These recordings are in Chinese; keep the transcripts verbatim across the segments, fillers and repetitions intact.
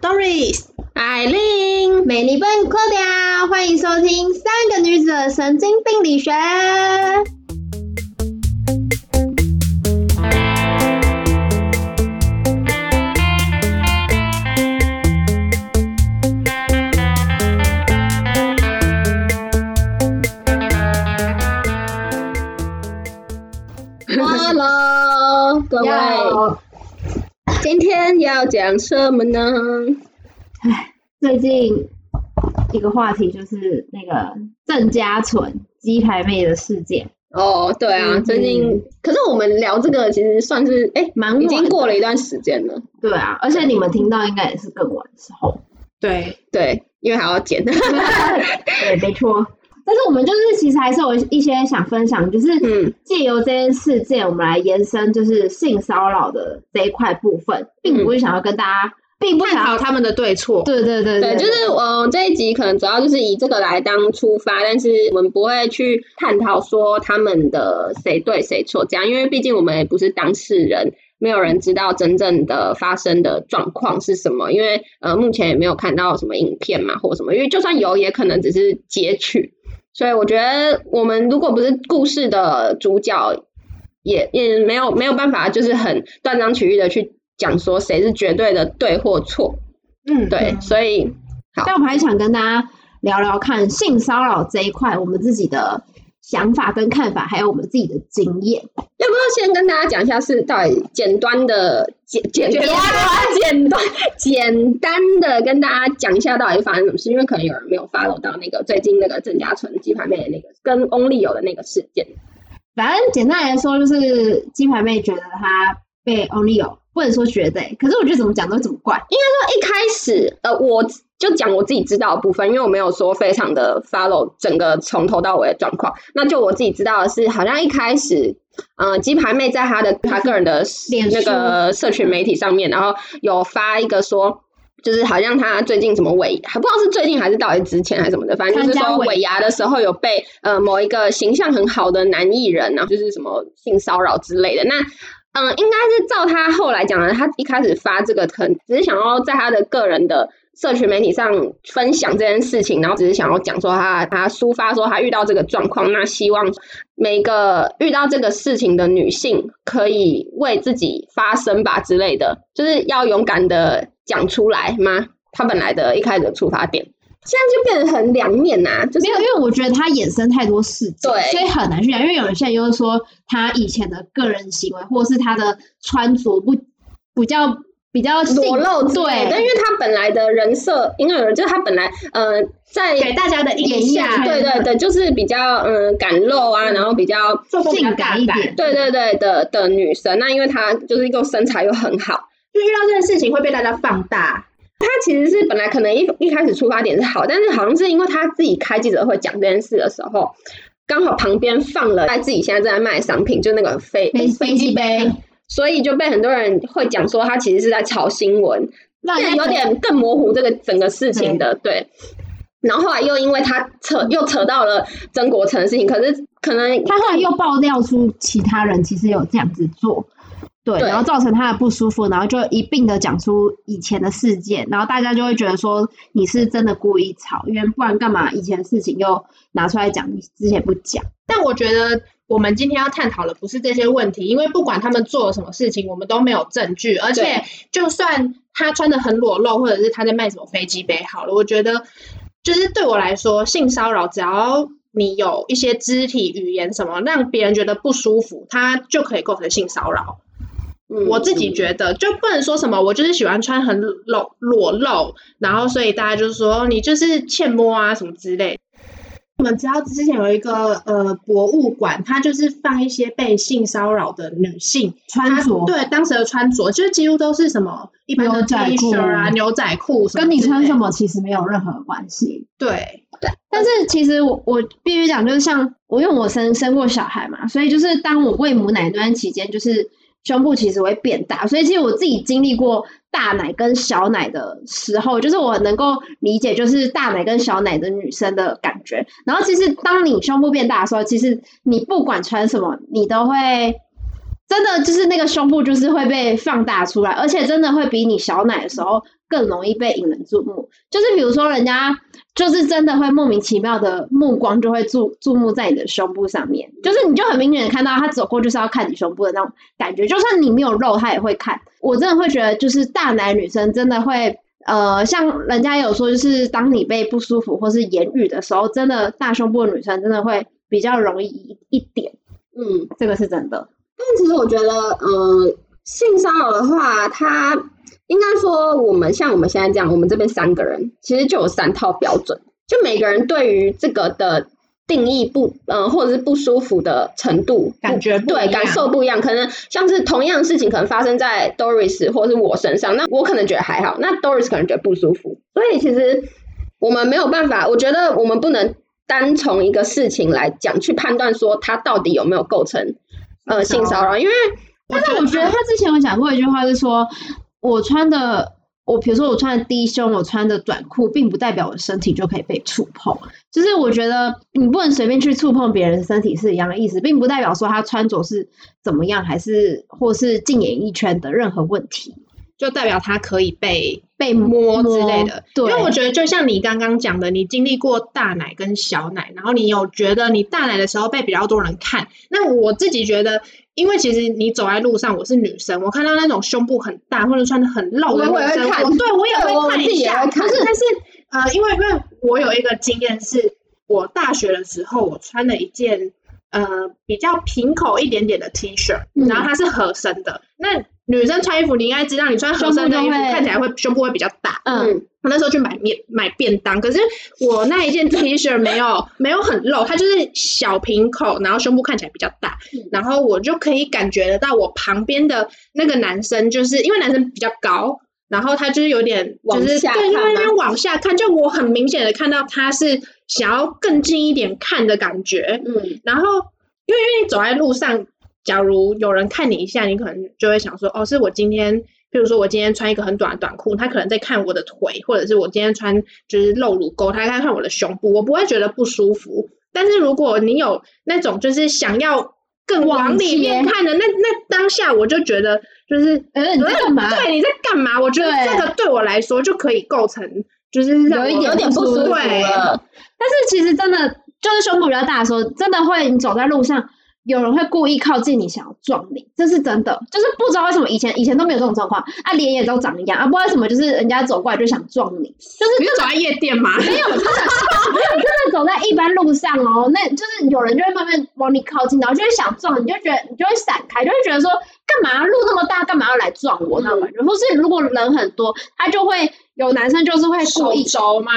Doris、Eileen、美丽笨 Claudia， 欢迎收听《三个女子的神经病理学》。Hello， 各位， Yo. 今天要讲什么呢？唉，最近一个话题就是那个郑家纯鸡排妹的事件。哦，对啊，嗯、最近可是我们聊这个其实算是哎，蛮已经过了一段时间了。对啊，而且你们听到应该也是更晚的时候。对对，因为还要剪。对，没错。但是我们就是其实还是有一些想分享，就是借由这件事件我们来延伸就是性骚扰的这一块部分，并不是想要跟大家并不想要探讨他们的对错。对对对 对, 對，就是我、呃、这一集可能主要就是以这个来当出发，但是我们不会去探讨说他们的谁对谁错这样，因为毕竟我们也不是当事人，没有人知道真正的发生的状况是什么，因为呃目前也没有看到什么影片嘛或什么，因为就算有也可能只是截取，所以我觉得我们如果不是故事的主角，也也没有没有办法就是很断章取义的去讲说谁是绝对的对或错。嗯，对，所以好，但我们还想跟大家聊聊看性骚扰这一块我们自己的想法跟看法，还有我们自己的经验。要不要先跟大家讲一下是到底简单的简简简简单简单的跟大家讲一下到底发生什么事？因为可能有人没有 follow 到那个最近那个郑家纯鸡排妹的那个跟翁立友的那个事件。反正简单来说就是鸡排妹觉得她被翁立友，不能说觉得、欸，可是我觉得怎么讲都怎么怪。应该说一开始呃我。就讲我自己知道的部分，因为我没有说非常的 follow 整个从头到尾的状况。那就我自己知道的是，好像一开始，呃，鸡排妹在她的她个人的那个社群媒体上面，然后有发一个说，就是好像她最近什么尾，还不知道是最近还是到底之前还是什么的，反正就是说尾牙的时候有被呃某一个形象很好的男艺人，然后就是什么性骚扰之类的。那嗯、呃，应该是照他后来讲的，他一开始发这个，可能只是想要在他的个人的社群媒体上分享这件事情，然后只是想要讲说他他抒发说他遇到这个状况，那希望每个遇到这个事情的女性可以为自己发声吧之类的，就是要勇敢的讲出来吗？他本来的一开始的出发点，现在就变得很两面啊，就是没有，因为我觉得他衍生太多事情，对，所以很难去讲。因为有人现在就是说他以前的个人行为，或是他的穿着不比较。比较裸露，对，但因为他本来的人设，因为就是他本来呃，在给大家的印象，对对对，就是比较嗯、呃、敢露啊，然后比较性感一点，对对对 的, 的女生。那因为她就是又身材又很好，就遇到这件事情会被大家放大。她其实是本来可能一一开始出发点是好，但是好像是因为她自己开记者会讲这件事的时候，刚好旁边放了在自己现在正在卖的商品，就那个飞飞机杯。所以就被很多人会讲说他其实是在炒新闻，但有点更模糊这个整个事情的，对。然后后来又因为他扯又扯到了曾国城的事情，可是可能他后来又爆料出其他人其实有这样子做，对，然后造成他的不舒服，然后就一并的讲出以前的事件，然后大家就会觉得说你是真的故意炒，因为不然干嘛以前的事情又拿出来讲，你之前不讲。但我觉得我们今天要探讨的不是这些问题，因为不管他们做了什么事情我们都没有证据，而且就算他穿得很裸露或者是他在卖什么飞机杯好了，我觉得就是对我来说性骚扰只要你有一些肢体语言什么让别人觉得不舒服，他就可以构成性骚扰。我自己觉得就不能说什么我就是喜欢穿很裸裸露，然后所以大家就说你就是欠摸啊什么之类的。我们知道之前有一个呃博物馆，它就是放一些被性骚扰的女性穿着，对，当时的穿着就几乎都是什么一般的 T 恤啊、牛仔裤，跟你穿什么其实没有任何关系。对，但是其实我我必须讲，就是像我因为我生生过小孩嘛，所以就是当我喂母奶那段期间，就是胸部其实会变大，所以其实我自己经历过大奶跟小奶的时候，就是我能够理解就是大奶跟小奶的女生的感觉。然后其实当你胸部变大的时候，其实你不管穿什么你都会真的就是那个胸部就是会被放大出来，而且真的会比你小奶的时候更容易被引人注目。就是比如说人家就是真的会莫名其妙的目光就会 注, 注目在你的胸部上面，就是你就很明显的看到他走过就是要看你胸部的那种感觉，就算你没有肉他也会看。我真的会觉得就是大男女生真的会呃，像人家有说就是当你被不舒服或是言语的时候，真的大胸部的女生真的会比较容易 一, 一点嗯，这个是真的。但其实我觉得呃，性骚扰的话它应该说我们像我们现在这样，我们这边三个人其实就有三套标准，就每个人对于这个的定义不呃，或者是不舒服的程度感觉不一样，对，感受不一样。可能像是同样的事情可能发生在 Doris 或是我身上，那我可能觉得还好，那 Doris 可能觉得不舒服。所以其实我们没有办法，我觉得我们不能单从一个事情来讲去判断说它到底有没有构成呃性骚扰。因为但是我觉得他之前有讲过一句话是说，我穿的我比如说我穿的低胸，我穿的短裤，并不代表我的身体就可以被触碰。就是我觉得你不能随便去触碰别人的身体是一样的意思，并不代表说他穿着是怎么样，还是或是进演艺圈的任何问题就代表他可以被被摸之类的。对，因为我觉得就像你刚刚讲的，你经历过大奶跟小奶，然后你有觉得你大奶的时候被比较多人看。那我自己觉得，因为其实你走在路上，我是女生，我看到那种胸部很大或者穿得很露的女生，我我对我也会看一下。可是但是呃，因为因为我有一个经验是，我大学的时候我穿了一件呃比较平口一点点的 T 恤，然后它是合身的。嗯、那女生穿衣服，你应该知道，你穿合身的衣服看起来会胸部会比较大。嗯，我那时候去买面买便当，可是我那一件 T 恤没有没有很露，它就是小平口，然后胸部看起来比较大，然后我就可以感觉得到我旁边的那个男生，就是因为男生比较高，然后他就是有点就是对，因为那边往下看，就我很明显的看到他是想要更近一点看的感觉。嗯，然后因为因为你走在路上。假如有人看你一下，你可能就会想说，哦，是我今天，譬如说我今天穿一个很短的短裤，他可能在看我的腿，或者是我今天穿就是露乳沟，他在看我的胸部，我不会觉得不舒服。但是如果你有那种就是想要更往里面看的，那那当下我就觉得就是，呃，你在干嘛？对，你在干嘛？我觉得这个对我来说就可以构成就是有一点不舒服了。对，但是其实真的就是胸部比较大的时候，真的会你走在路上。有人会故意靠近你，想要撞你，这是真的。就是不知道为什么以前以前都没有这种状况啊，脸也都长一样啊，不知道为什么就是人家走过来就想撞你。就是你就走在夜店吗？没有，真的没有，真的走在一般路上哦，那就是有人就会慢慢往你靠近，然后就会想撞你，就觉得你就会闪开，就会觉得说干嘛路那么大，干嘛要来撞我那种感觉。或是如果人很多，他就会有男生就是会故意手肘吗？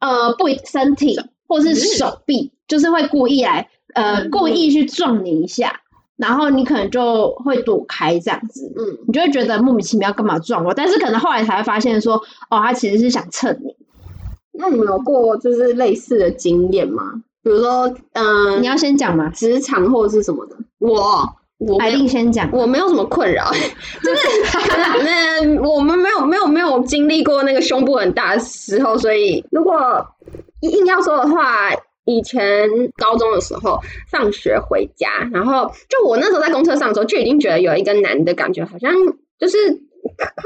呃，不，身体或是手臂，就是会故意来。呃，故意去撞你一下，然后你可能就会躲开这样子，嗯，你就会觉得莫名其妙干嘛撞我，但是可能后来才会发现说，哦，他其实是想蹭你。那你有过就是类似的经验吗？比如说，嗯、呃，你要先讲吗？职场或者是什么的？我。我一定先讲，我没有什么困扰，就是我们没有没有没有经历过那个胸部很大的时候，所以如果硬要说的话。以前高中的时候放学回家，然后就我那时候在公车上的时候就已经觉得有一个男的感觉好像就是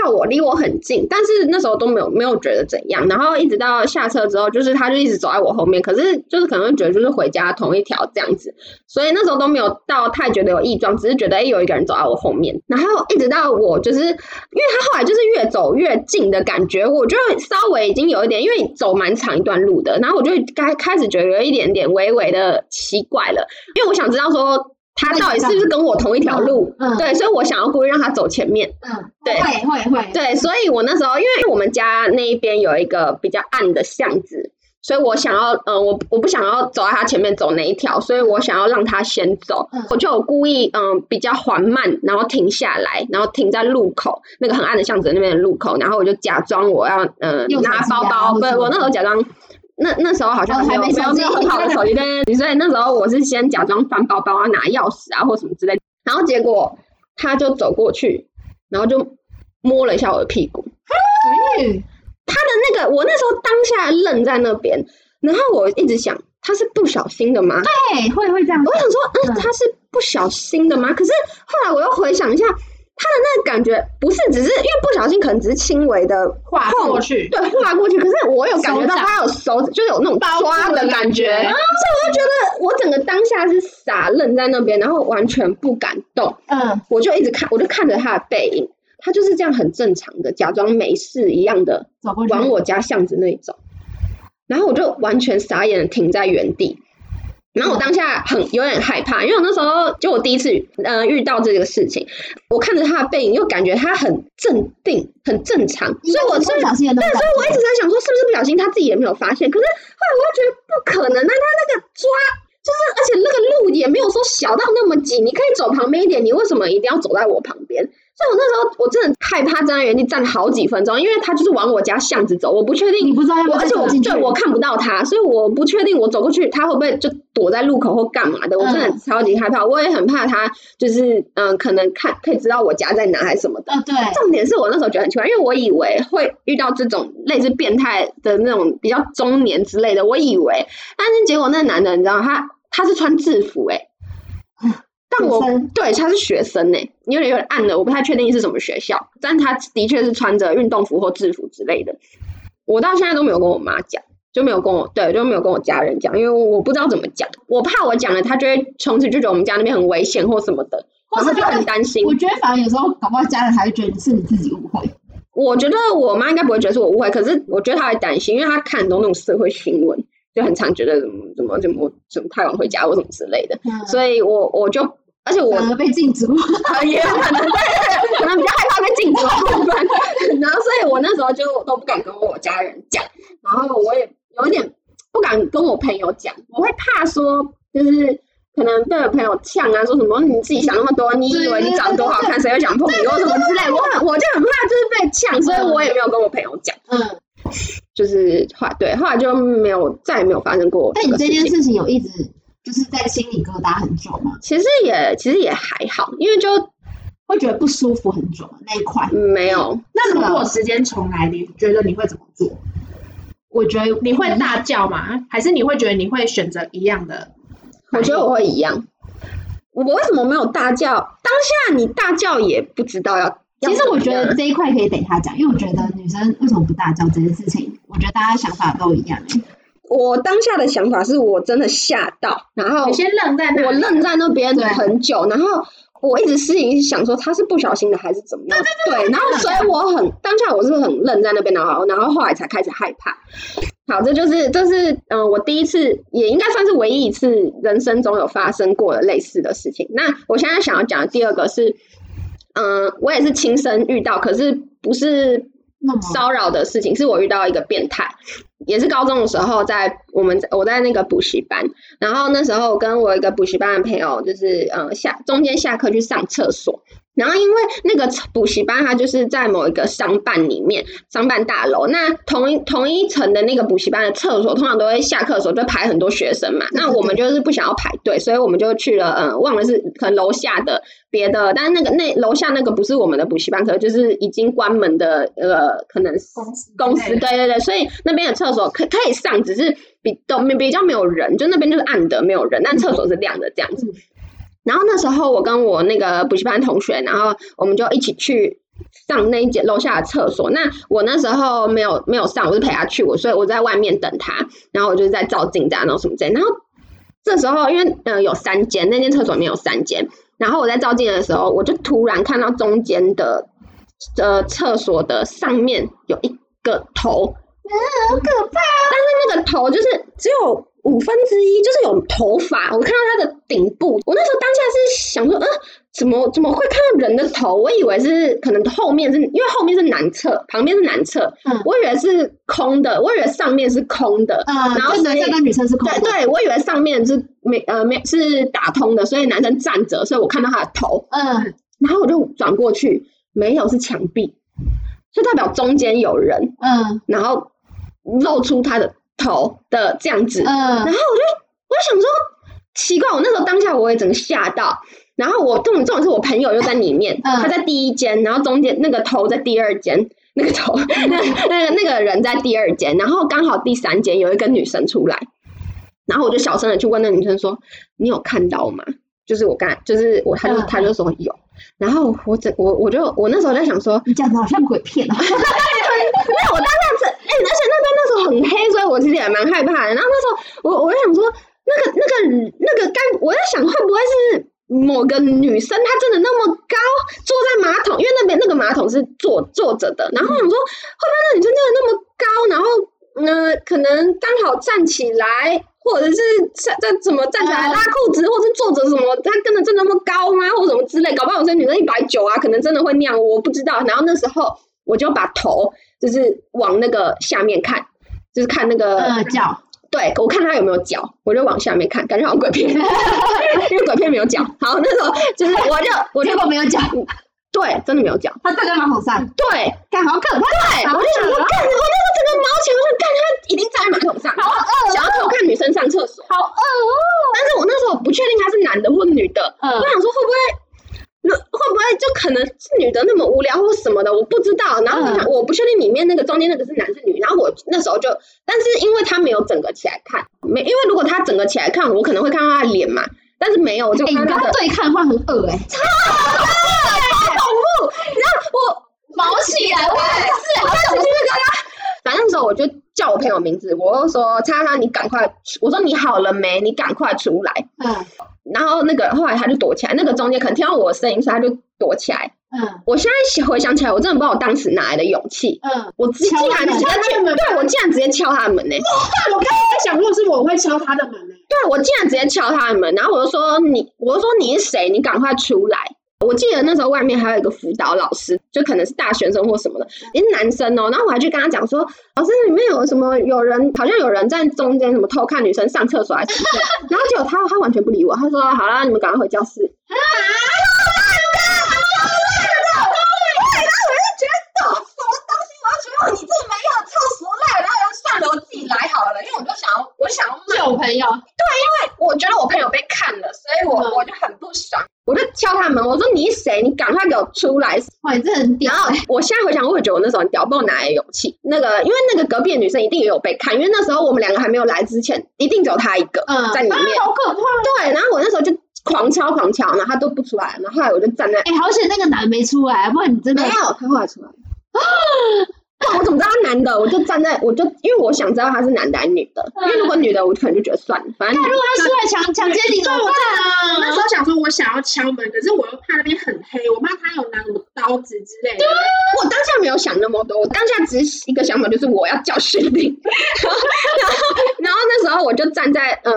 靠我离我很近，但是那时候都没有没有觉得怎样，然后一直到下车之后就是他就一直走在我后面，可是就是可能觉得就是回家同一条这样子，所以那时候都没有到太觉得有异状，只是觉得、欸、有一个人走在我后面，然后一直到我就是因为他后来就是越走越近的感觉，我就稍微已经有一点，因为走蛮长一段路的，然后我就开始觉得有一点点微微的奇怪了，因为我想知道说他到底是不是跟我同一条路、嗯嗯、对，所以我想要故意让他走前面，嗯，对，会会会，对，所以我那时候因为我们家那一边有一个比较暗的巷子，所以我想要呃我我不想要走在他前面走那一条，所以我想要让他先走、嗯、我就有故意嗯、呃、比较缓慢，然后停下来，然后停在路口那个很暗的巷子那边的路口，然后我就假装我要呃拿包包，对，我那时候假装那那时候好像还没有、哦、没有很好的手机，对，所以那时候我是先假装翻包包啊，拿钥匙啊或什么之类的，然后结果他就走过去，然后就摸了一下我的屁股，嗯、他的那个我那时候当下愣在那边，然后我一直想他是不小心的吗？对，会会这样，我想说嗯，他是不小心的吗？可是后来我又回想一下，他的那个感觉不是只是因为不小心，可能只是轻微的划过去，对，划过去。可是我有感觉到他有手，就是有那种抓的感觉，所以我就觉得我整个当下是傻愣在那边，然后完全不敢动。嗯，我就一直看，我就看着他的背影，他就是这样很正常的，假装没事一样的往我家巷子那一走，然后我就完全傻眼的停在原地。然后我当下很有点害怕，因为我那时候就我第一次、呃、遇到这个事情，我看着他的背影又感觉他很镇定很正常，所以我对，所以我一直在想说是不是不小心他自己也没有发现，可是后来我又觉得不可能啊，他那个抓就是而且那个路也没有说小到那么挤，你可以走旁边一点，你为什么一定要走在我旁边？所以我那时候我真的害怕站在原地站好几分钟，因为他就是往我家巷子走，我不确定，你不知道要不要走进去，而且我对我看不到他，所以我不确定我走过去他会不会就躲在路口或干嘛的，我真的超级害怕，我也很怕他就是嗯可能看可以知道我家在哪还是什么的。对，重点是我那时候觉得很奇怪，因为我以为会遇到这种类似变态的那种比较中年之类的，我以为，但是结果那男的你知道他他是穿制服哎、欸。但我对他是学生呢、欸，有点有点暗了，我不太确定是什么学校，但他的确是穿着运动服或制服之类的。我到现在都没有跟我妈讲，就没有跟我对，就没有跟我家人讲，因为我不知道怎么讲，我怕我讲了，他就会从此就觉得我们家那边很危险或什么的，然后就很担心。我觉得反而有时候搞不好家人还会觉得是你自己误会。我觉得我妈应该不会觉得是我误会，可是我觉得她会担心，因为她看很多那种社会新闻，就很常觉得怎么怎么怎么怎么太晚回家或什么之类的，嗯、所以我我就。而且我被禁止过，也有可能，对，可能比较害怕被禁止的部分。然后，所以我那时候就都不敢跟我家人讲，然后我也有点不敢跟我朋友讲，我会怕说，就是可能被我朋友呛啊，说什么你自己想那么多，你以为你长多好看，谁会想碰你，或什么之类。我很，我就很怕就是被呛，所以我也没有跟我朋友讲。嗯，就是后对，后来就没有再也没有发生过。但你这件事情有一直。就是在心里疙瘩很久嘛，其实也其实也还好，因为就会觉得不舒服很久那一块没有。那如果时间重来，你觉得你会怎么做？我觉得你会大叫吗？还是你会觉得你会选择一样的？我觉得我会一样。我为什么没有大叫？当下你大叫也不知道要。其实我觉得这一块可以等他讲，因为我觉得女生为什么不大叫这件事情，我觉得大家想法都一样、欸。我当下的想法是我真的吓到，然后我愣在那边很久，然后我一直心里想说他是不小心的还是怎么样，对，对对对对对对，然后所以我很当下我是很愣在那边，然后然后后来才开始害怕。好，这就是这是嗯、呃，我第一次也应该算是唯一一次人生中有发生过的类似的事情。那我现在想要讲的第二个是，嗯、呃，我也是亲身遇到，可是不是。骚扰的事情是我遇到一个变态，也是高中的时候，在我们我在那个补习班，然后那时候我跟我一个补习班的朋友，就是嗯下中间下课去上厕所，然后因为那个补习班它就是在某一个商办里面，商办大楼，那同一同一层的那个补习班的厕所，通常都会下课的时候就排很多学生嘛，那我们就是不想要排队，所以我们就去了，嗯，忘了是可能楼下的。别的，但是那个那楼下那个不是我们的补习班，可能就是已经关门的呃，可能公司，对对对，所以那边的厕所可可以上，只是比都比较没有人，就那边就是暗的没有人，但厕所是亮的这样子。嗯、然后那时候我跟我那个补习班同学，然后我们就一起去上那一间楼下的厕所。那我那时候没有没有上，我是陪他去，我所以我在外面等他，然后我就在照镜子，然后什么之类。然后这时候因为呃有三间，那间厕所里面有三间。然后我在照镜的时候，我就突然看到中间的呃厕所的上面有一个头，嗯，好可怕、啊！但是那个头就是只有五分之一，就是有头发。我看到它的顶部，我那时候当下是想说，嗯、呃，怎么怎么会看到人的头？我以为是可能后面是因为后面是男厕，旁边是男厕，嗯、我以为是空的，我以为上面是空的，嗯、然后男生跟女生是空的，对对，我以为上面是。没呃没是打通的，所以男生站着，所以我看到他的头，嗯，然后我就转过去，没有是墙壁，就代表中间有人，嗯，然后露出他的头的这样子，嗯，然后我就我就想说奇怪，我那时候当下我也整个吓到，然后我重点重点是我朋友又在里面，嗯、他在第一间，然后中间那个头在第二间。那个头那那个那个人在第二间，然后刚好第三间有一个女生出来。然后我就小声的去问那女生说：“你有看到吗？”就是我刚，就是我，他就他就说有。然后我整我我就我那时候在想说，你讲的好像鬼片啊。那我当时，哎、欸，而且那边那时候很黑，所以我其实也蛮害怕的。然后那时候我我就想说，那个那个那个干，我在想会不会是某个女生她真的那么高坐在马桶，因为那边那个马桶是坐坐着的。然后我想说，会不会那女生真的那么高，然后呃可能刚好站起来。或者是站站怎么站起来拉裤子，或者坐着什么，他跟的真的那么高吗？或者什么之类，搞不好有些女生一百九啊，可能真的会那样，我不知道。然后那时候我就把头就是往那个下面看，就是看那个、呃、脚，对我看他有没有脚，我就往下面看，感觉好像鬼片，因为鬼片没有脚。好，那时候就是我就我就结果没有脚。对，真的没有脚，他站在马桶上。对，干好可怕！对，我就想说，干，我那时候整个毛起来，我说干，他一定站在马桶上，好饿，想要偷看女生上厕所，好饿哦。但是我那时候不确定他是男的或女的，嗯、我想说会不会，那会不会就可能是女的那么无聊或什么的，我不知道。然后我想，嗯、我不确定里面那个中间那个是男是女。然后我那时候就，但是因为他没有整个起来看，没，因为如果他整个起来看，我可能会看到他的脸嘛。但是没有，我就看他的、欸、对看的话很恶哎、欸，超恶超恐怖！你知道我毛起来，我也是，好想去那个。反正那时候我就叫我朋友名字，我就说叉叉，你赶快，我说你好了没？你赶快出来。嗯。然后那个后来他就躲起来，那个中间可能听到我的声音，所以他就躲起来。嗯。我现在回想起来，我真的不知道我当时哪来的勇气。嗯。我直接来直接对我竟然直接敲他的门呢、欸！我刚才在想，如果是我会敲他的门呢、欸？对，我竟然直接敲他的门，然后我就说你，我就说你是谁？你赶快出来！我记得那时候外面还有一个辅导老师，就可能是大学生或什么的，也是男生哦。然后我还去跟他讲说，老师里面有什么有人好像有人在中间什么偷看女生上厕所还是什么，然后结果他他完全不理我，他说好啦，你们赶快回教室。啊！好烂的，好烂的，好烂的！然后我就觉得什么东西，我就觉得你这没有厕所烂，然后我就算了，我自己来好了，因为我就想要我想要救我朋友。对，因为我觉得我朋友被看了，所以我、嗯、我就很不爽。我就敲他门，我说你是谁？你赶快给我出来！哇，你这很屌、欸。然后我现在回想，我也觉得我那时候很屌，不知道哪来的勇气。那个，因为那个隔壁的女生一定也有被看，因为那时候我们两个还没有来之前，一定只有她一个、嗯、在里面、啊，好可怕。对，然后我那时候就狂敲狂敲，然后她都不出来，然后后来我就站在，哎、欸，好险那个男没出来，不然你真的没有，他后来出来。啊我怎么知道他男的？我就站在，我就因为我想知道他是男的还是女的。因为如果女的，我可能就觉得算了，反正如果他出来强强奸你怎么办啊？我那时候想说，我想要敲门，可是我又怕那边很黑，我怕他有拿什么刀子之类的。对，我当下没有想那么多，我当下只是一个想法，就是我要教训你。然后，然后，然后那时候我就站在呃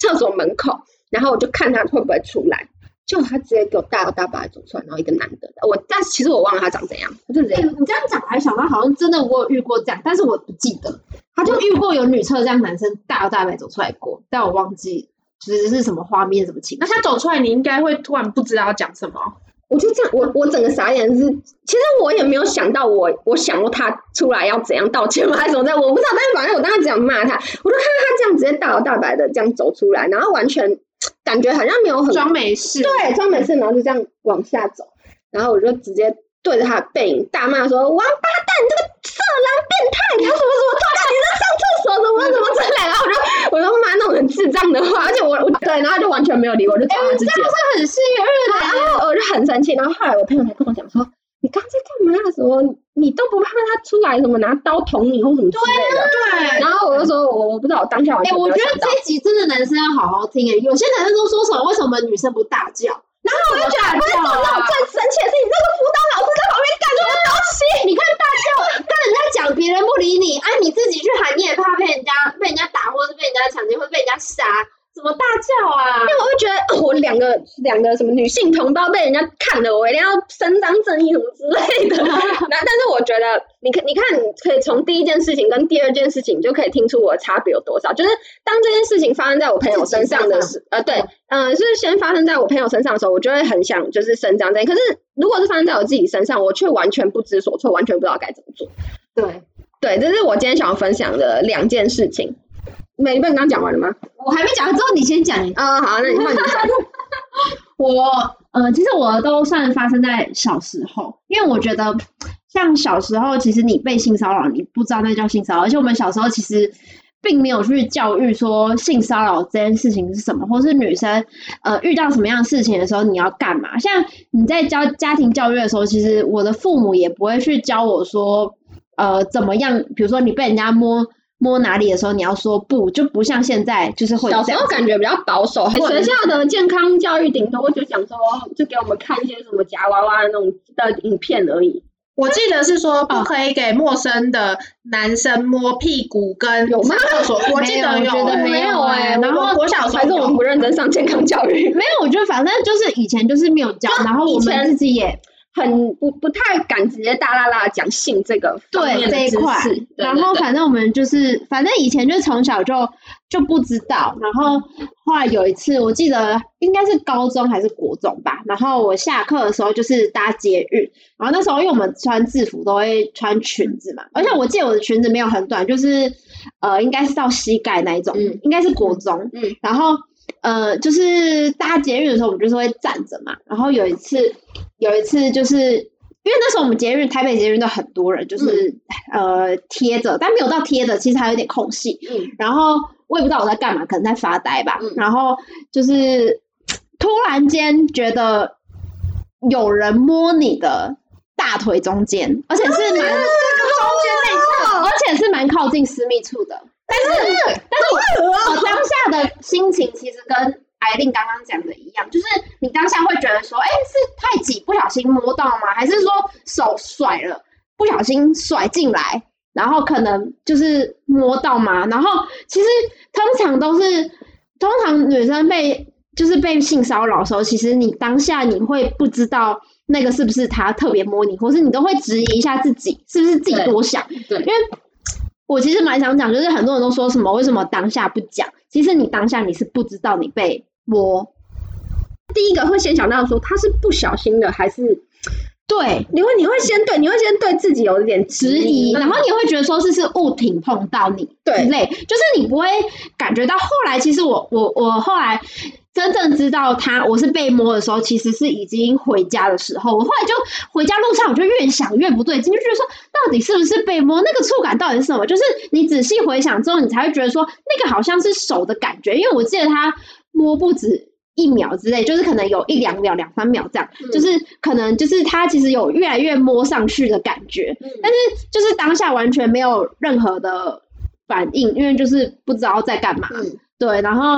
厕所门口，然后我就看他会不会出来。就他直接给我大摇大摆走出来，然后一个男的，我但其实我忘了他长怎样，他就直接、欸、你这样讲还想到好像真的我有遇过这样，但是我不记得，他就遇过有女厕这样男生大摇大摆走出来过，但我忘记就是是什么画面什么情。那他走出来，你应该会突然不知道讲什么。我就这样，我我整个傻眼是，其实我也没有想到我我想过他出来要怎样道歉吗？还是什么的，我不知道。但是反正我当时只想骂他，我就看他这样直接大摇大摆的这样走出来，然后完全。感觉好像没有很装没事，对，装没事，然后就这样往下走，然后我就直接对着他的背影大骂说：“王八蛋，你这个色狼变态，你要什么什么偷看你在上厕所，怎么怎么之类。”然后我就我就骂那种很智障的话，而且我我对，然后就完全没有理我，就哎、欸，我这样是很幸运的，然后我就很生气，然后后来我朋友才跟我讲说。你刚才干嘛？什么？你都不怕他出来？什么拿刀捅你或什么之类的？对、啊。然后我就说，我我不知道，我当下我哎、欸，我觉得这一集真的男生要好好听哎、欸，有些男生都说什么为什么女生不大叫？然后我就觉得，不是，我最神奇的是你那个辅导老师在旁边干什么东西？你看大叫，跟人家讲，别人不理你，哎、啊，你自己去喊，你也怕被人家被人家打，或是被人家抢劫，或被人家杀。怎么大叫啊？那我会觉得我两个两个什么女性同胞被人家看了，我一定要伸张正义什么之类的。但是我觉得你看，你看，可以从第一件事情跟第二件事情，你就可以听出我的差别有多少。就是当这件事情发生在我朋友身上的时，呃，对，嗯、呃，是先发生在我朋友身上的时候，我就会很想就是伸张正义。可是如果是发生在我自己身上，我却完全不知所措，完全不知道该怎么做。对，对，这是我今天想要分享的两件事情。每一半你刚讲完了吗？我还没讲完，之后你先讲。啊、哦，好，那你慢点讲。我呃，其实我都算发生在小时候，因为我觉得像小时候，其实你被性骚扰，你不知道那叫性骚扰，而且我们小时候其实并没有去教育说性骚扰这件事情是什么，或是女生呃遇到什么样的事情的时候你要干嘛。像你在教家庭教育的时候，其实我的父母也不会去教我说呃怎么样，比如说你被人家摸摸哪里的时候你要说不，就不像现在就是会这样。小时候感觉比较保守，学校的健康教育顶多就想说就给我们看一些什么夹娃娃那种的影片而已。我记得是说不可以给陌生的男生摸屁股跟厕所，我记得有、欸，我觉得没有哎、欸。然后我小时候还是我们不认真上健康教育，没有，我觉得反正就是以前就是没有教，然后我们自己也很不不太敢直接大啦啦讲性这个方面的知识，然后反正我们就是反正以前就从小就就不知道。然后后来有一次我记得应该是高中还是国中吧，然后我下课的时候就是搭捷运，然后那时候因为我们穿制服都会穿裙子嘛，而且我记得我的裙子没有很短，就是呃应该是到膝盖那一种、嗯、应该是国中、嗯嗯、然后呃，就是搭捷运的时候，我们就是会站着嘛。然后有一次，有一次就是因为那时候我们捷运台北捷运都很多人，就是、嗯、呃贴着，但没有到贴着，其实还有点空隙。嗯。然后我也不知道我在干嘛，可能在发呆吧。嗯、然后就是突然间觉得有人摸你的大腿中间，而且是蛮、嗯、这个中间那侧，而且是蛮靠近私密处的。但是，嗯、但是我、嗯、我当下的心情其实跟艾琳刚刚讲的一样，就是你当下会觉得说，哎、欸，是太挤不小心摸到吗？还是说手甩了不小心甩进来，然后可能就是摸到吗？然后其实通常都是，通常女生被就是被性骚扰的时候，其实你当下你会不知道那个是不是他特别摸你，或是你都会质疑一下自己是不是自己多想，对，對因为。我其实蛮想讲，就是很多人都说什么为什么当下不讲，其实你当下你是不知道你被摸。第一个会先想到说他是不小心的还是对，你会你会先对你会先对自己有一点质疑，然后你会觉得说是是物体碰到你之类，就是你不会感觉到。后来其实我我我后来真正知道他我是被摸的时候，其实是已经回家的时候。我后来就回家路上，我就越想越不对劲，就觉得说到底是不是被摸，那个触感到底是什么？就是你仔细回想之后，你才会觉得说那个好像是手的感觉，因为我记得他摸不止一秒之类，就是可能有一两秒、两三秒这样，嗯、就是可能就是他其实有越来越摸上去的感觉，嗯、但是就是当下完全没有任何的反应，因为就是不知道在干嘛。嗯对，然后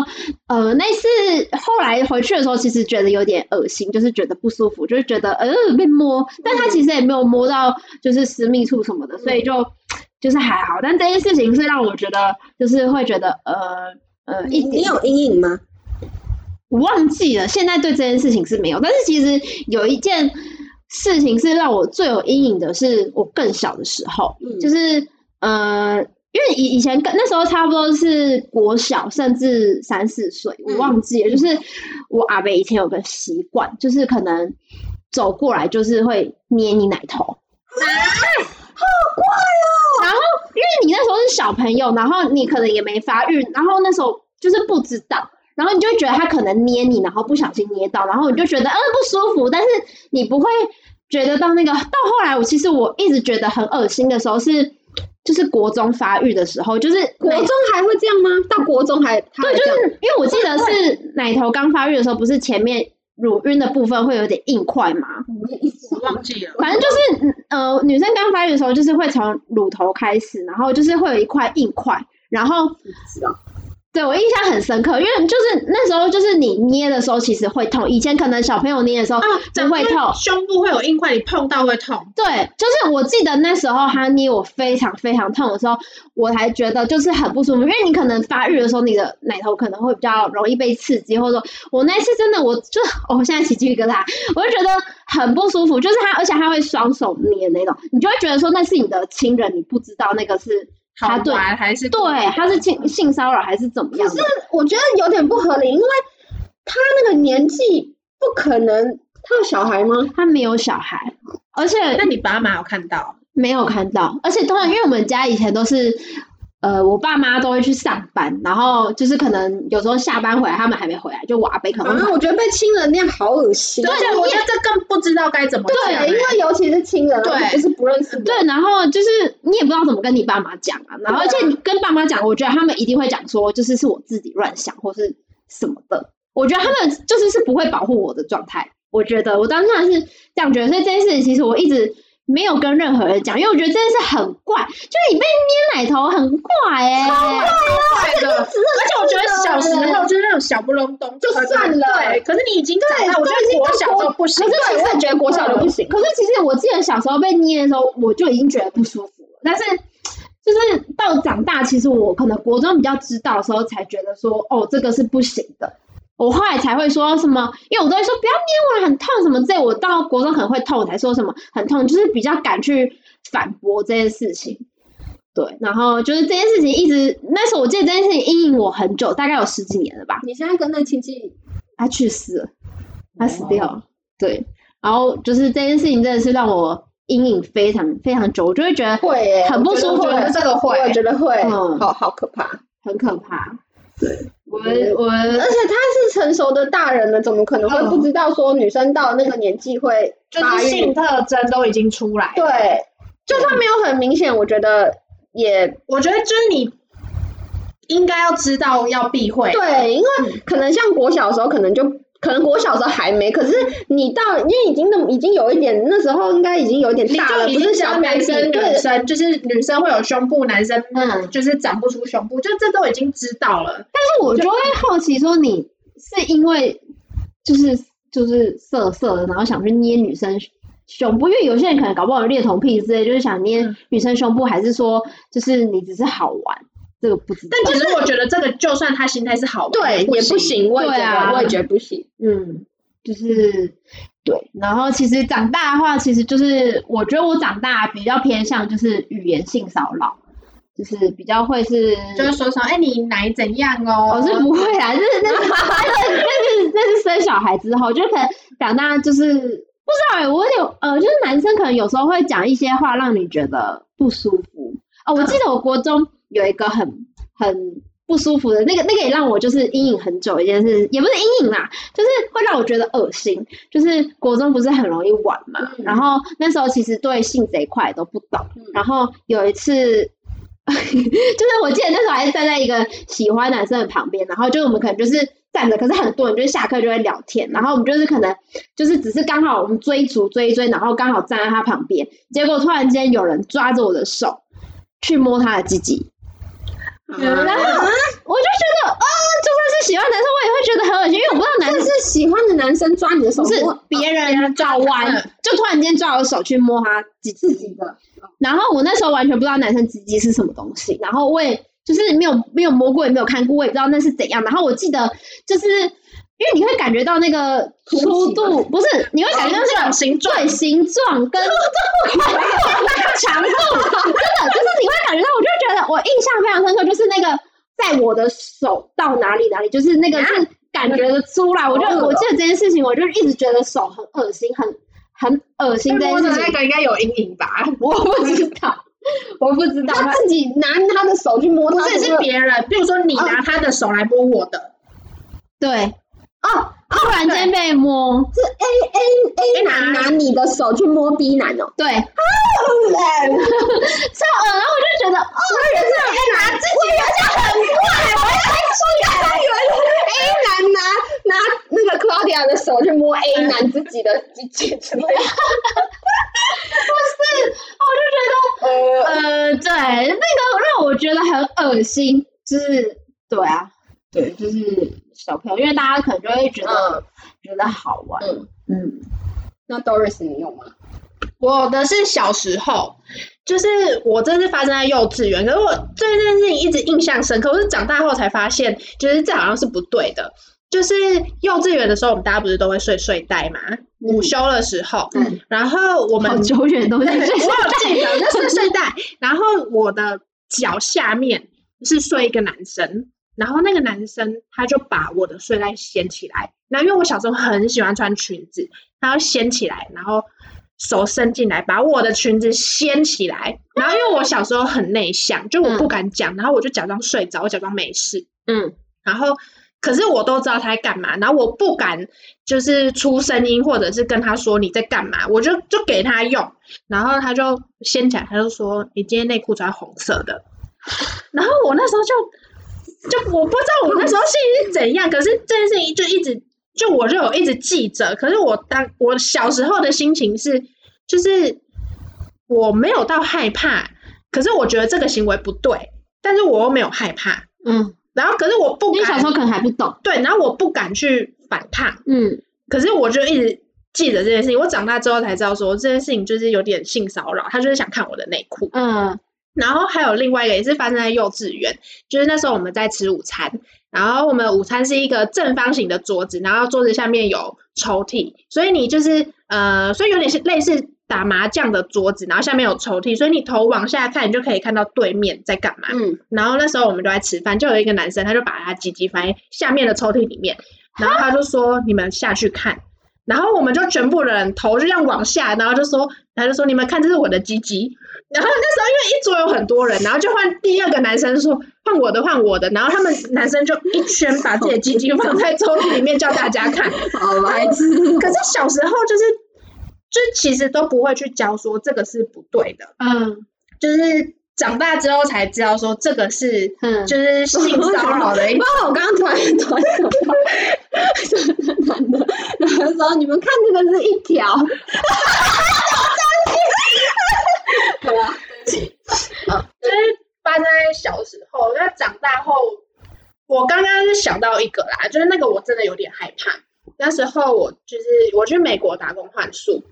呃，那次后来回去的时候，其实觉得有点恶心，就是觉得不舒服，就是觉得呃被摸，但他其实也没有摸到就是私密处什么的，所以就就是还好。但这件事情是让我觉得就是会觉得呃呃一点，你有阴影吗？我忘记了，现在对这件事情是没有，但是其实有一件事情是让我最有阴影的，是我更小的时候，嗯、就是呃。因为以前那时候差不多是国小，甚至三四岁，我忘记了。嗯、就是我阿伯以前有个习惯，就是可能走过来就是会捏你奶头，啊，好怪哦！然后因为你那时候是小朋友，然后你可能也没发育，然后那时候就是不知道，然后你就觉得他可能捏你，然后不小心捏到，然后你就觉得嗯、呃、不舒服，但是你不会觉得到那个。到后来我其实我一直觉得很恶心的时候是。就是国中发育的时候，就是国中还会这样吗？到国中还对，就是因为我记得是奶头刚发育的时候，不是前面乳晕的部分会有点硬块吗？我忘记了，反正就是呃，女生刚发育的时候，就是会从乳头开始，然后就是会有一块硬块，然后对我印象很深刻，因为就是那时候就是你捏的时候其实会痛，以前可能小朋友捏的时候就会痛，啊、胸部会有硬块，你碰到会痛。对，就是我记得那时候他捏我非常非常痛的时候，我才觉得就是很不舒服，因为你可能发育的时候你的奶头可能会比较容易被刺激，或者说我那次真的我就我、哦、现在起鸡皮疙瘩，我就觉得很不舒服，就是他而且他会双手捏那种，你就会觉得说那是你的亲人，你不知道那个是。他对还是对他是性骚扰还是怎么样？可是我觉得有点不合理，因为他那个年纪不可能，他有小孩吗？他没有小孩，而且那你爸妈有看到？没有看到，而且通常因为我们家以前都是。呃，我爸妈都会去上班，然后就是可能有时候下班回来，他们还没回来，就瓦杯可能。啊，我觉得被亲人那样好恶心。对，我觉得这更不知道该怎么讲。对，因为尤其是亲人，对，就是不认识。对，然后就是你也不知道怎么跟你爸妈讲啊，然后而且你跟爸妈讲，我觉得他们一定会讲说，就是是我自己乱想或是什么的。我觉得他们就是是不会保护我的状态。我觉得我当下是这样觉得，所以这件事情其实我一直。没有跟任何人讲，因为我觉得真的是很怪，就是你被捏奶头很怪哎、欸，超怪的。而且我觉得小时候就是那种小不隆咚就算了，对。可是你已经长大，我觉得国小就不行。可是其实我觉得国小就不行。可是其实我记得小时候被捏的时候，我就已经觉得不舒服了。但是就是到长大，其实我可能国中比较知道的时候，才觉得说哦，这个是不行的。我后来才会说什么，因为我都会说不要捏我，很痛什么之类。我到国中可能会痛，才说什么很痛，就是比较敢去反驳这件事情。对，然后就是这件事情一直，那时候我记得这件事情阴影我很久，大概有十几年了吧。你现在跟那亲戚，他去世了，他死掉了。哦、对，然后就是这件事情真的是让我阴影非常非常久，我就会觉得会很不舒服。我觉得这个会，我觉得会，嗯、好好可怕，很可怕。对。我我，而且他是成熟的大人了，怎么可能会不知道说女生到那个年纪会发育？就是性特征都已经出来了。对，就算没有很明显，我觉得也，我觉得就是你应该要知道要避讳。对，因为可能像国小的时候，可能就可能国小的时候还没，可是你到因为已经已经有一点，那时候应该已经有一点大了，不是小男生女生，就是女生会有胸部，男生嗯就是长不出胸部，就这都已经知道了。但是我就会好奇说，你是因为就是就是色色的，然后想去捏女生胸部，因为有些人可能搞不好有恋童癖之类，就是想捏女生胸部，还是说就是你只是好玩？这个不知道，但其实我觉得这个就算他心态是好玩，对也不行，我也觉得、啊、我也觉得不行。嗯，就是对。然后其实长大的话，其实就是我觉得我长大比较偏向就是语言性骚扰，就是比较会是就是说说哎、欸、你奶怎样哦，我、哦、是不会啦，那是那是那是那是生小孩之后，就可能长大就是不知道哎、欸，我有呃就是男生可能有时候会讲一些话让你觉得不舒服啊、哦。我记得我国中。嗯有一个很很不舒服的那个，那个也让我就是阴影很久一件事，也不是阴影啦，就是会让我觉得恶心。就是国中不是很容易玩嘛，嗯、然后那时候其实对性这一块都不懂。嗯、然后有一次，就是我记得那时候还是站在一个喜欢男生的旁边，然后就我们可能就是站着，可是很多人就是下课就会聊天，然后我们就是可能就是只是刚好我们追逐追一追，然后刚好站在他旁边，结果突然间有人抓着我的手去摸他的鸡鸡。嗯、然后我就觉得，哦，就算是喜欢男生，我也会觉得很恶心，因为我不知道男生是喜欢的男生抓你的手，不是别人抓完、哦、就突然间抓我手去摸他自己的。然后我那时候完全不知道男生鸡鸡是什么东西，然后我也就是没有没有摸过，也没有看过，我也不知道那是怎样。然后我记得就是因为你会感觉到那个粗度，不是你会感觉到那个形状、对形状跟强度，真的就是你会感觉到，我就觉得我印象非常深刻，就是那个在我的手到哪里哪里，就是那个是感觉得出来。我就我记得这件事情，我就一直觉得手很恶心，很很恶心这件事情。那个应该有阴影吧？我不知道。我不知道他自己拿他的手去摸他，不是是别人，比如说你拿他的手来摸我的，对。哦，突然间被摸，是 A A A 男拿你的手去摸 B 男哦，对，超恶，然后我就觉得，哦，原来 A 男自己好像很怪，我还说原来 A 男拿拿那个 Claudia 的手去摸 A 男自己的鸡鸡之类的，不是，我就觉得，呃呃，对，那个让我觉得很恶心，就是对啊，对，就是。小朋友，因为大家可能就会觉得、嗯、觉得好玩。嗯嗯，那 Doris 你有吗？我的是小时候，就是我真是发生在幼稚园，可是我对这件事情一直印象深刻。我是长大后才发现，就是这好像是不对的。就是幼稚园的时候，我们大家不是都会睡睡袋嘛？午休的时候，嗯、然后我们好久远都在睡睡袋，我有记得就是睡袋。然后我的脚下面是睡一个男生。然后那个男生他就把我的睡袋掀起来，那因为我小时候很喜欢穿裙子，他要掀起来，然后手伸进来把我的裙子掀起来，然后因为我小时候很内向，就我不敢讲、嗯、然后我就假装睡着，我假装没事，嗯，然后可是我都知道他在干嘛，然后我不敢就是出声音或者是跟他说你在干嘛，我就就给他用，然后他就掀起来，他就说你今天内裤穿红色的，然后我那时候就就我不知道我那时候心里是怎样，可是这件事情就一直就我就有一直记着，可是我当我小时候的心情是，就是我没有到害怕，可是我觉得这个行为不对，但是我又没有害怕，嗯，然后可是我不敢，你小时候可能还不懂，对，然后我不敢去反抗，嗯，可是我就一直记着这件事情，我长大之后才知道说这件事情就是有点性骚扰，他就是想看我的内裤，嗯，然后还有另外一个也是发生在幼稚园，就是那时候我们在吃午餐。然后我们的午餐是一个正方形的桌子，然后桌子下面有抽屉，所以你就是呃，所以有点类似打麻将的桌子，然后下面有抽屉，所以你头往下看，你就可以看到对面在干嘛。嗯。然后那时候我们就在吃饭，就有一个男生，他就把他鸡鸡放在下面的抽屉里面，然后他就说：“你们下去看。”然后我们就全部的人头就这样往下，然后就说，他就说：“你们看，这是我的鸡鸡。”然后那时候因为一桌有很多人，然后就换第二个男生说：“换我的，换我的。”然后他们男生就一圈把自己的鸡鸡放在抽屉里面叫大家看。好白痴！可是小时候就是，就其实都不会去教说这个是不对的。嗯，就是。长大之后才知道说这个是就是性骚扰的一、嗯、我刚刚突然突然想到男的男的说你们看这个是一条对啊对不起，就是发生在小时候，那长大后我刚刚是想到一个啦，就是那个我真的有点害怕，那时候我就是我去美国打工换宿，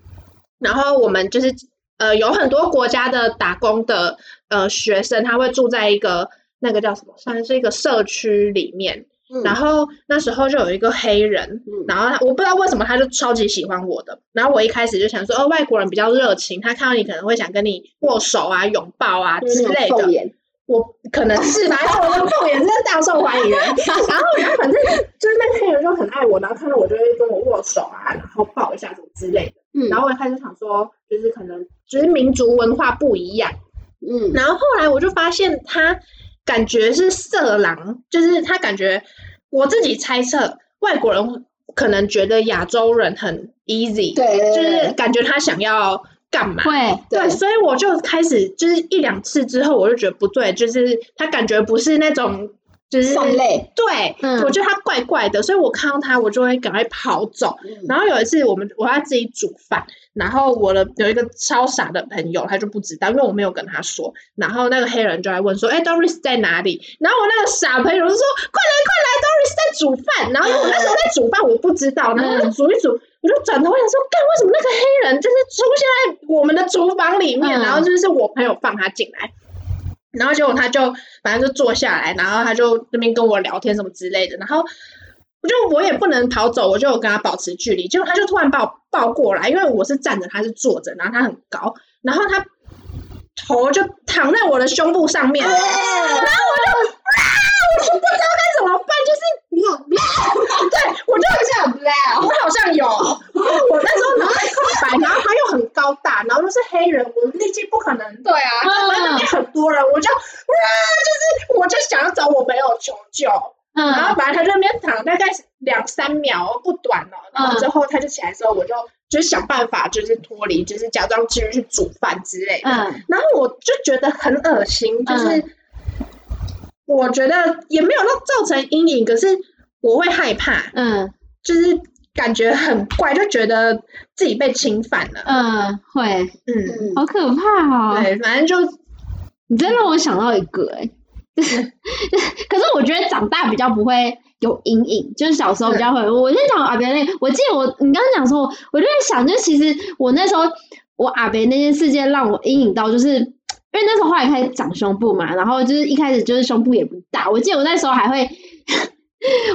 然后我们就是呃，有很多国家的打工的呃学生，他会住在一个那个叫什么，算是一个社区里面。嗯、然后那时候就有一个黑人，嗯、然后他我不知道为什么他就超级喜欢我的。然后我一开始就想说，哦，外国人比较热情，他看到你可能会想跟你握手啊、拥抱啊之类的。我可能是吧，因为我的凤眼真的大受欢迎。然后反正就是那个黑人就很爱我，然后看到我就会跟我握手啊，然后抱一下什么之类的。嗯、然后我一开始想说，就是可能就是民族文化不一样，嗯，然后后来我就发现他感觉是色狼，就是他感觉我自己猜测，外国人可能觉得亚洲人很 easy， 对，就是感觉他想要干嘛，会，对，所以我就开始就是一两次之后，我就觉得不对，就是他感觉不是那种。就是分类对、嗯、我觉得他怪怪的，所以我看到他我就会赶快跑走、嗯、然后有一次我们我要自己煮饭，然后我的有一个超傻的朋友他就不知道，因为我没有跟他说，然后那个黑人就来问说哎、欸、Doris 在哪里，然后我那个傻朋友就说快来快来 Doris 在煮饭，然后我那时候在煮饭我不知道，然后煮一煮、嗯、我就转头我想说干为什么那个黑人就是出现在我们的厨房里面、嗯、然后就是我朋友放他进来，然后结果他就反正就坐下来，然后他就那边跟我聊天什么之类的，然后我就我也不能逃走，我就跟他保持距离，结果他就突然把我抱过来，因为我是站着他是坐着，然后他很高，然后他头就躺在我的胸部上面，然后我就啊我不知道该怎么办，就是你有对我就这样我好像有我那时候脑袋空白，然后他又很高大，然后又是黑人，我力气不可能，对啊，然后那边很多人，我就哇就是我就想要找我朋友求救，嗯，然后反正他就那边躺大概两三秒不短了，然后之后他就起来之后我就就是想办法就是脱离，就是假装继续去煮饭之类的，嗯，然后我就觉得很恶心，就是我觉得也没有造成阴影，可是我会害怕，嗯，就是感觉很怪，就觉得自己被侵犯了，嗯，会，嗯，好可怕哦。对，反正就你真让我想到一个哎、欸，可是我觉得长大比较不会有阴影，就是小时候比较会。我在想阿伯那，我记得我你刚刚讲说，我就在想，就其实我那时候我阿伯那件事件让我阴影到，就是。因为那时候后来开始长胸部嘛，然后就是一开始就是胸部也不大，我记得我那时候还会，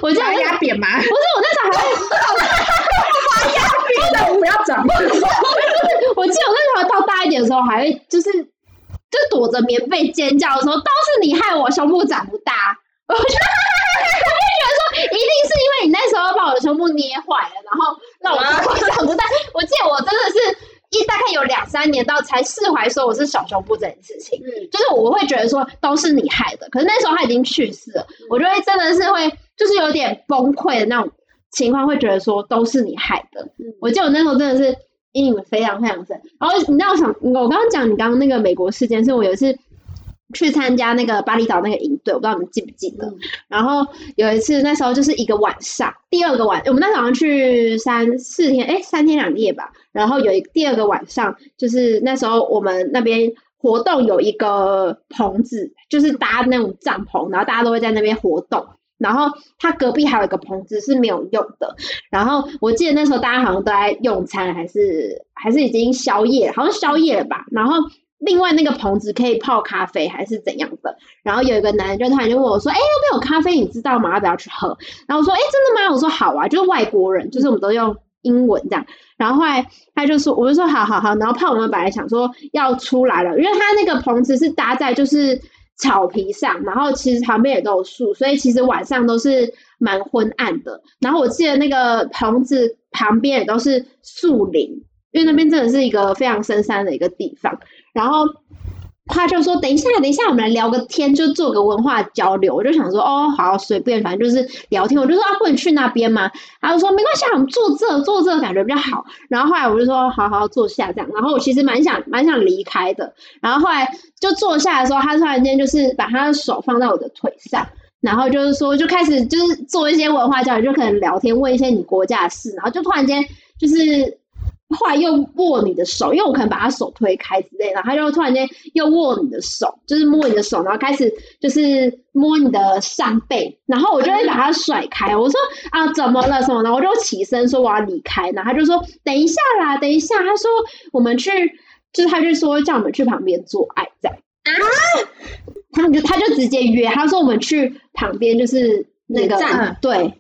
我记得压扁嘛，不是我那时候还会压扁的，不要长，我记得我那时候到大一点的时候还会就是就躲着棉被尖叫的时候，都是你害我胸部长不大，我就觉得说一定是因为你那时候把我的胸部捏坏了，然后让我胸部长不大，我记得我真的是。一大概有两三年到才释怀说我是小胸部这件事情，嗯，就是我会觉得说都是你害的，可是那时候他已经去世了，嗯，我就会真的是会就是有点崩溃的那种情况，会觉得说都是你害的，嗯，我记得我那时候真的是阴影非常非常深。然后你知道我想我刚刚讲你刚刚那个美国事件是我有一次去参加那个巴厘岛那个营队，我不知道你们记不记得，嗯，然后有一次那时候就是一个晚上，第二个晚我们那时候好像去三四天哎三天两夜吧，然后有一第二个晚上就是那时候我们那边活动有一个棚子，就是搭那种帐篷，然后大家都会在那边活动，然后他隔壁还有一个棚子是没有用的，然后我记得那时候大家好像都在用餐还是还是已经宵夜，好像宵夜了吧，然后另外那个棚子可以泡咖啡还是怎样的，然后有一个男人就突然就问我说，哎，要不要有咖啡你知道吗，要不要去喝，然后我说，哎，真的吗，我说好啊，就是外国人，就是我们都用英文这样，然后后来他就说，我就说好好好，然后泡我们本来想说要出来了，因为他那个棚子是搭在就是草皮上，然后其实旁边也都有树，所以其实晚上都是蛮昏暗的，然后我记得那个棚子旁边也都是树林，因为那边真的是一个非常深山的一个地方，然后他就说等一下等一下我们来聊个天，就做个文化交流，我就想说哦好随便反正就是聊天，我就说啊不能去那边吗，他就说没关系我们坐这坐这感觉比较好，然后后来我就说好好坐下这样，然后我其实蛮想蛮想离开的，然后后来就坐下的时候他突然间就是把他的手放在我的腿上，然后就是说就开始就是做一些文化交流，就可能聊天问一些你国家的事，然后就突然间就是后来又握你的手，因为我可能把他手推开之类，然后他就突然间又握你的手，就是摸你的手，然后开始就是摸你的上背，然后我就会把他甩开，我说啊怎么了什么的，我就起身说我要离开，然后他就说等一下啦等一下，他说我们去，就是他就说叫我们去旁边做爱这样，啊他就他就直接约，他说我们去旁边就是那个站对。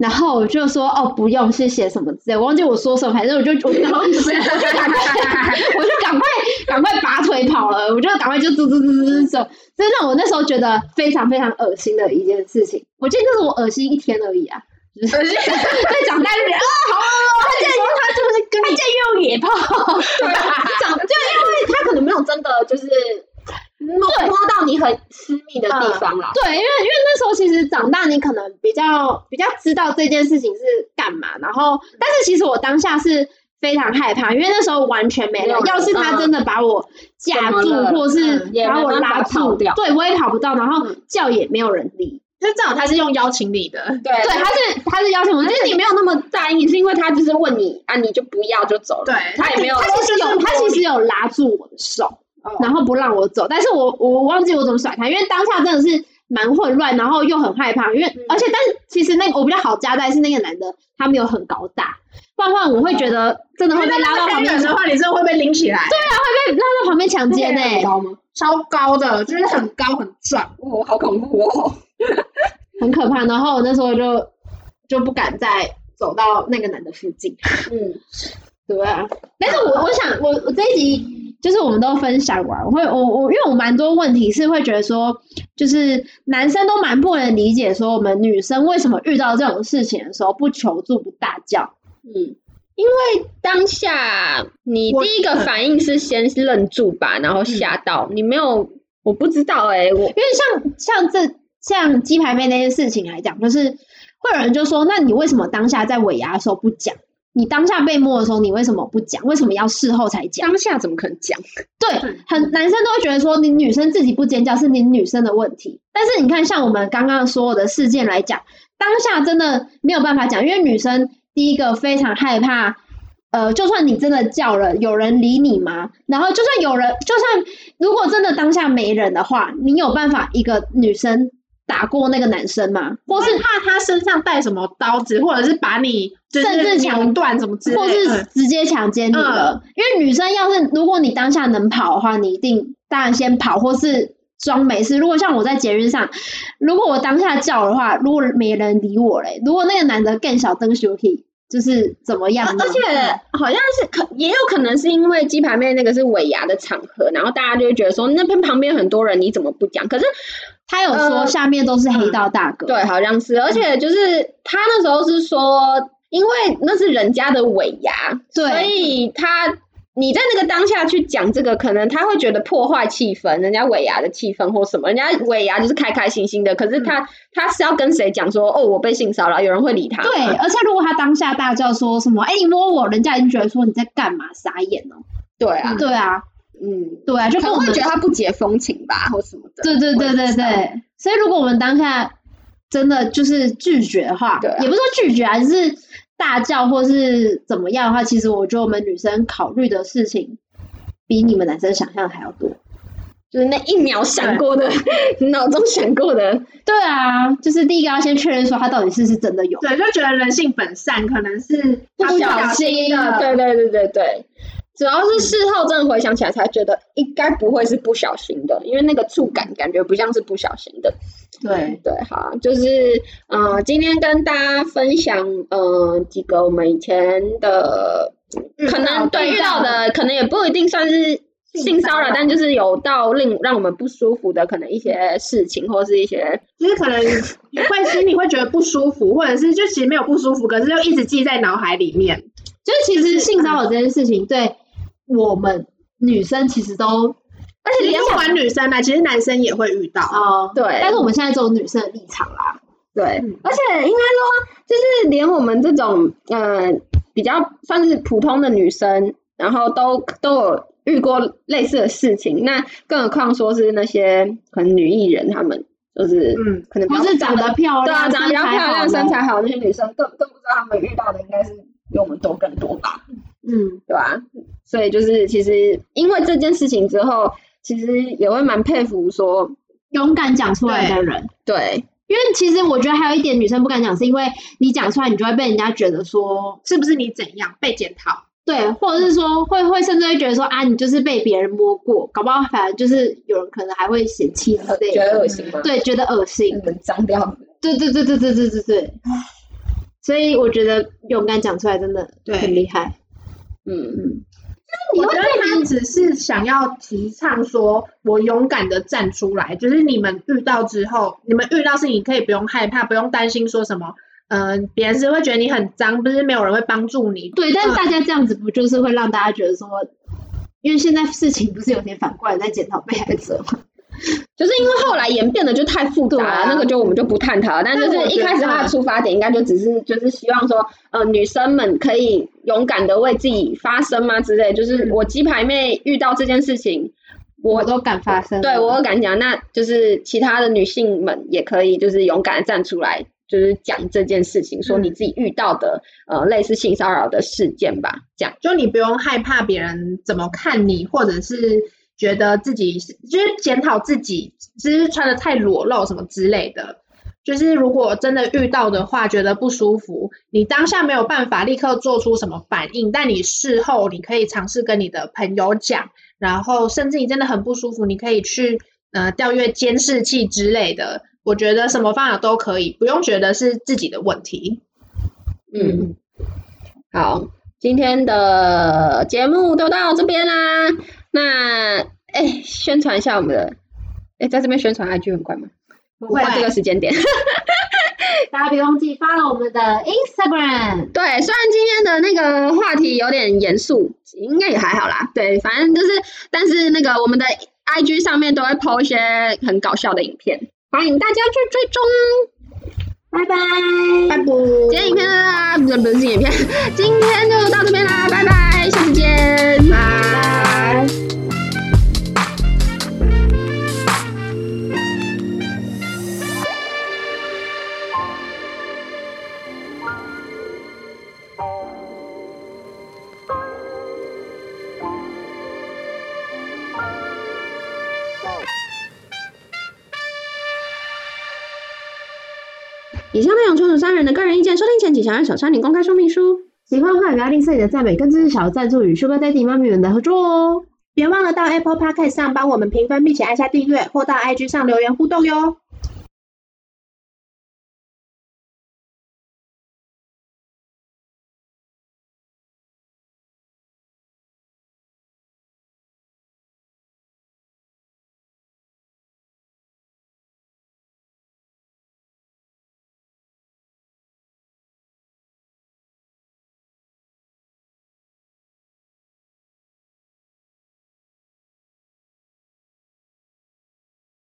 然后我就说哦不用谢谢什么之类，我忘记我说什么，反正我就我就赶快我就赶快赶快拔腿跑了，我就赶快就走走走走走，真的我那时候觉得非常非常恶心的一件事情，我记得那是我恶心一天而已啊，恶心对长大就觉得啊好恶心，他是不是跟他竟然用野炮对吧，长就因为他可能没有真的就是摸摸到你很私密的地方啦，嗯，对，因为因为那时候其实长大，你可能比较比较知道这件事情是干嘛，然后但是其实我当下是非常害怕，因为那时候完全没了，要是他真的把我架住，嗯，或是把我拉住，嗯，对我也跑不到，然后叫也没有人理。就正好他是用邀请你的，对，对，他是他是邀请我，但是你没有那么在意，是因为他就是问你啊，你就不要就走了，对，他也没有，他其实有他其实有拉住我的手。然后不让我走，但是我我忘记我怎么甩开，因为当下真的是蛮混乱，然后又很害怕，因为，嗯，而且但是其实那个我比较好夹带是那个男的他没有很高大，不然我会觉得真的会被拉到旁边的话，你真的会被拎起来，对啊，会被拉到旁边强奸呢，欸，超高的，就是很高很壮，哦，好恐怖哦，很可怕。然后我那时候就就不敢再走到那个男的附近，嗯，对啊。但是我我想我我这一集。就是我们都分享完，我会我我因为我蛮多问题是会觉得说，就是男生都蛮不能理解说我们女生为什么遇到这种事情的时候不求助不大叫，嗯，因为当下你第一个反应是先愣住吧，然后吓到，嗯，你没有我不知道哎，欸，我因为像像这像鸡排妹那件事情来讲，就是会有人就说，那你为什么当下在尾牙的时候不讲？你当下被摸的时候你为什么不讲，为什么要事后才讲，当下怎么可能讲，对，很男生都会觉得说你女生自己不尖叫是你女生的问题，但是你看像我们刚刚所有的事件来讲，当下真的没有办法讲，因为女生第一个非常害怕，呃，就算你真的叫了有人理你吗，然后就算有人就算如果真的当下没人的话，你有办法一个女生打过那个男生吗？或是怕他身上带什么刀子，或者是把你甚至强断什么之类的，或是直接强奸你了，嗯。因为女生要是如果你当下能跑的话，你一定当然先跑，或是装没事。如果像我在捷运上，如果我当下叫的话，如果没人理我嘞，如果那个男的更小灯羞气，就是怎么样呢？而且好像是可也有可能是因为鸡排妹那个是尾牙的场合，然后大家就会觉得说那边旁边很多人，你怎么不讲？可是。他有说下面都是黑道大哥，呃嗯，对，好像是，而且就是他那时候是说，因为那是人家的尾牙，对，所以他你在那个当下去讲这个，可能他会觉得破坏气氛，人家尾牙的气氛或什么，人家尾牙就是开开心心的，可是他、嗯、他是要跟谁讲说，哦，我被性骚扰，有人会理他？对，而且如果他当下大叫说什么，哎、欸，你摸我，人家已经觉得说你在干嘛，傻眼哦。对啊，对啊。嗯，对啊，就可能会觉得他不解风情吧，或什么的。对对对对对，所以如果我们当下真的就是拒绝的话，对啊、也不是说拒绝啊，就是大叫或是怎么样的话，其实我觉得我们女生考虑的事情比你们男生想象还要多，就是那一秒想过的，脑中想过的。对啊，就是第一个要先确认说他到底是不是真的有。对，就觉得人性本善，可能是不小心的。对对对对对。主要是事后真的回想起来才觉得应该不会是不小心的，因为那个触感感觉不像是不小心的。对对，好，就是呃，今天跟大家分享呃几个我们以前的可能对遇到的，可能也不一定算是性骚扰，但就是有到令让我们不舒服的可能一些事情，或是一些就是可能会心里会觉得不舒服，或者是就其实没有不舒服，可是就一直记在脑海里面。就其实性骚扰这件事情对我们女生其实都，而且连不管女生啦，其实男生也会遇到哦。对，但是我们现在只有女生的立场啦。对，嗯、而且应该说，就是连我们这种呃比较算是普通的女生，然后都都有遇过类似的事情，那更何况说是那些可能女艺人她们。就是，嗯，可能不是长得漂亮，对啊，长得比较漂亮、身材好那些女生，更更不知道她们遇到的应该是比我们多更多吧，嗯，对吧？所以就是，其实因为这件事情之后，其实也会蛮佩服说勇敢讲出来的人，对，对，因为其实我觉得还有一点女生不敢讲，是因为你讲出来，你就会被人家觉得说是不是你怎样被检讨。对，或者是说会会甚至会觉得说啊，你就是被别人摸过，搞不好反正就是有人可能还会嫌弃之类的，觉得恶心吗？对，觉得恶心，你们脏掉。对对对对对对对对。所以我觉得勇敢讲出来真的很厉害。嗯嗯。我觉得他只是想要提倡说，我勇敢的站出来，就是你们遇到之后，你们遇到事情可以不用害怕，不用担心说什么。嗯、呃，别人是会觉得你很脏，不是没有人会帮助你。对，但是大家这样子不就是会让大家觉得说，嗯、因为现在事情不是有点反过来在检讨被害者吗？就是因为后来演变的就太复杂了，啊、那个就我们就不探讨了。但就是一开始他的出发点应该就只是就是希望说，呃，女生们可以勇敢的为自己发声嘛之类。就是我鸡排妹遇到这件事情。我, 我都敢发声，对，我都敢讲，那就是其他的女性们也可以就是勇敢的站出来，就是讲这件事情，说你自己遇到的、嗯、呃类似性骚扰的事件吧，这样就你不用害怕别人怎么看你，或者是觉得自己就是检讨自己只是穿得太裸露什么之类的。就是如果真的遇到的话，觉得不舒服，你当下没有办法立刻做出什么反应，但你事后你可以尝试跟你的朋友讲，然后甚至你真的很不舒服，你可以去呃调阅监视器之类的。我觉得什么方法都可以，不用觉得是自己的问题。嗯，好，今天的节目都到这边啦。那哎，宣传一下我们的，哎，在这边宣传 I G 很快吗？不会，这个时间点大家别忘记发了我们的 Instagram。 对，虽然今天的那个话题有点严肃，应该也还好啦，对，反正就是但是那个我们的 I G 上面都会 po 一些很搞笑的影片，欢迎大家去追踪。拜拜拜拜，今天影片啦，不是不是影片，今天就到这边啦，拜拜，下次见，拜拜。以上内容纯属三人的个人意见，收听前请详阅小山林公开说明书。喜欢的话，不要吝啬你的赞美，跟支持小赞助与 Sugar Daddy 妈咪们的合作哦。别忘了到 Apple Podcast 上帮我们评分，并且按下订阅，或到 I G 上留言互动哟。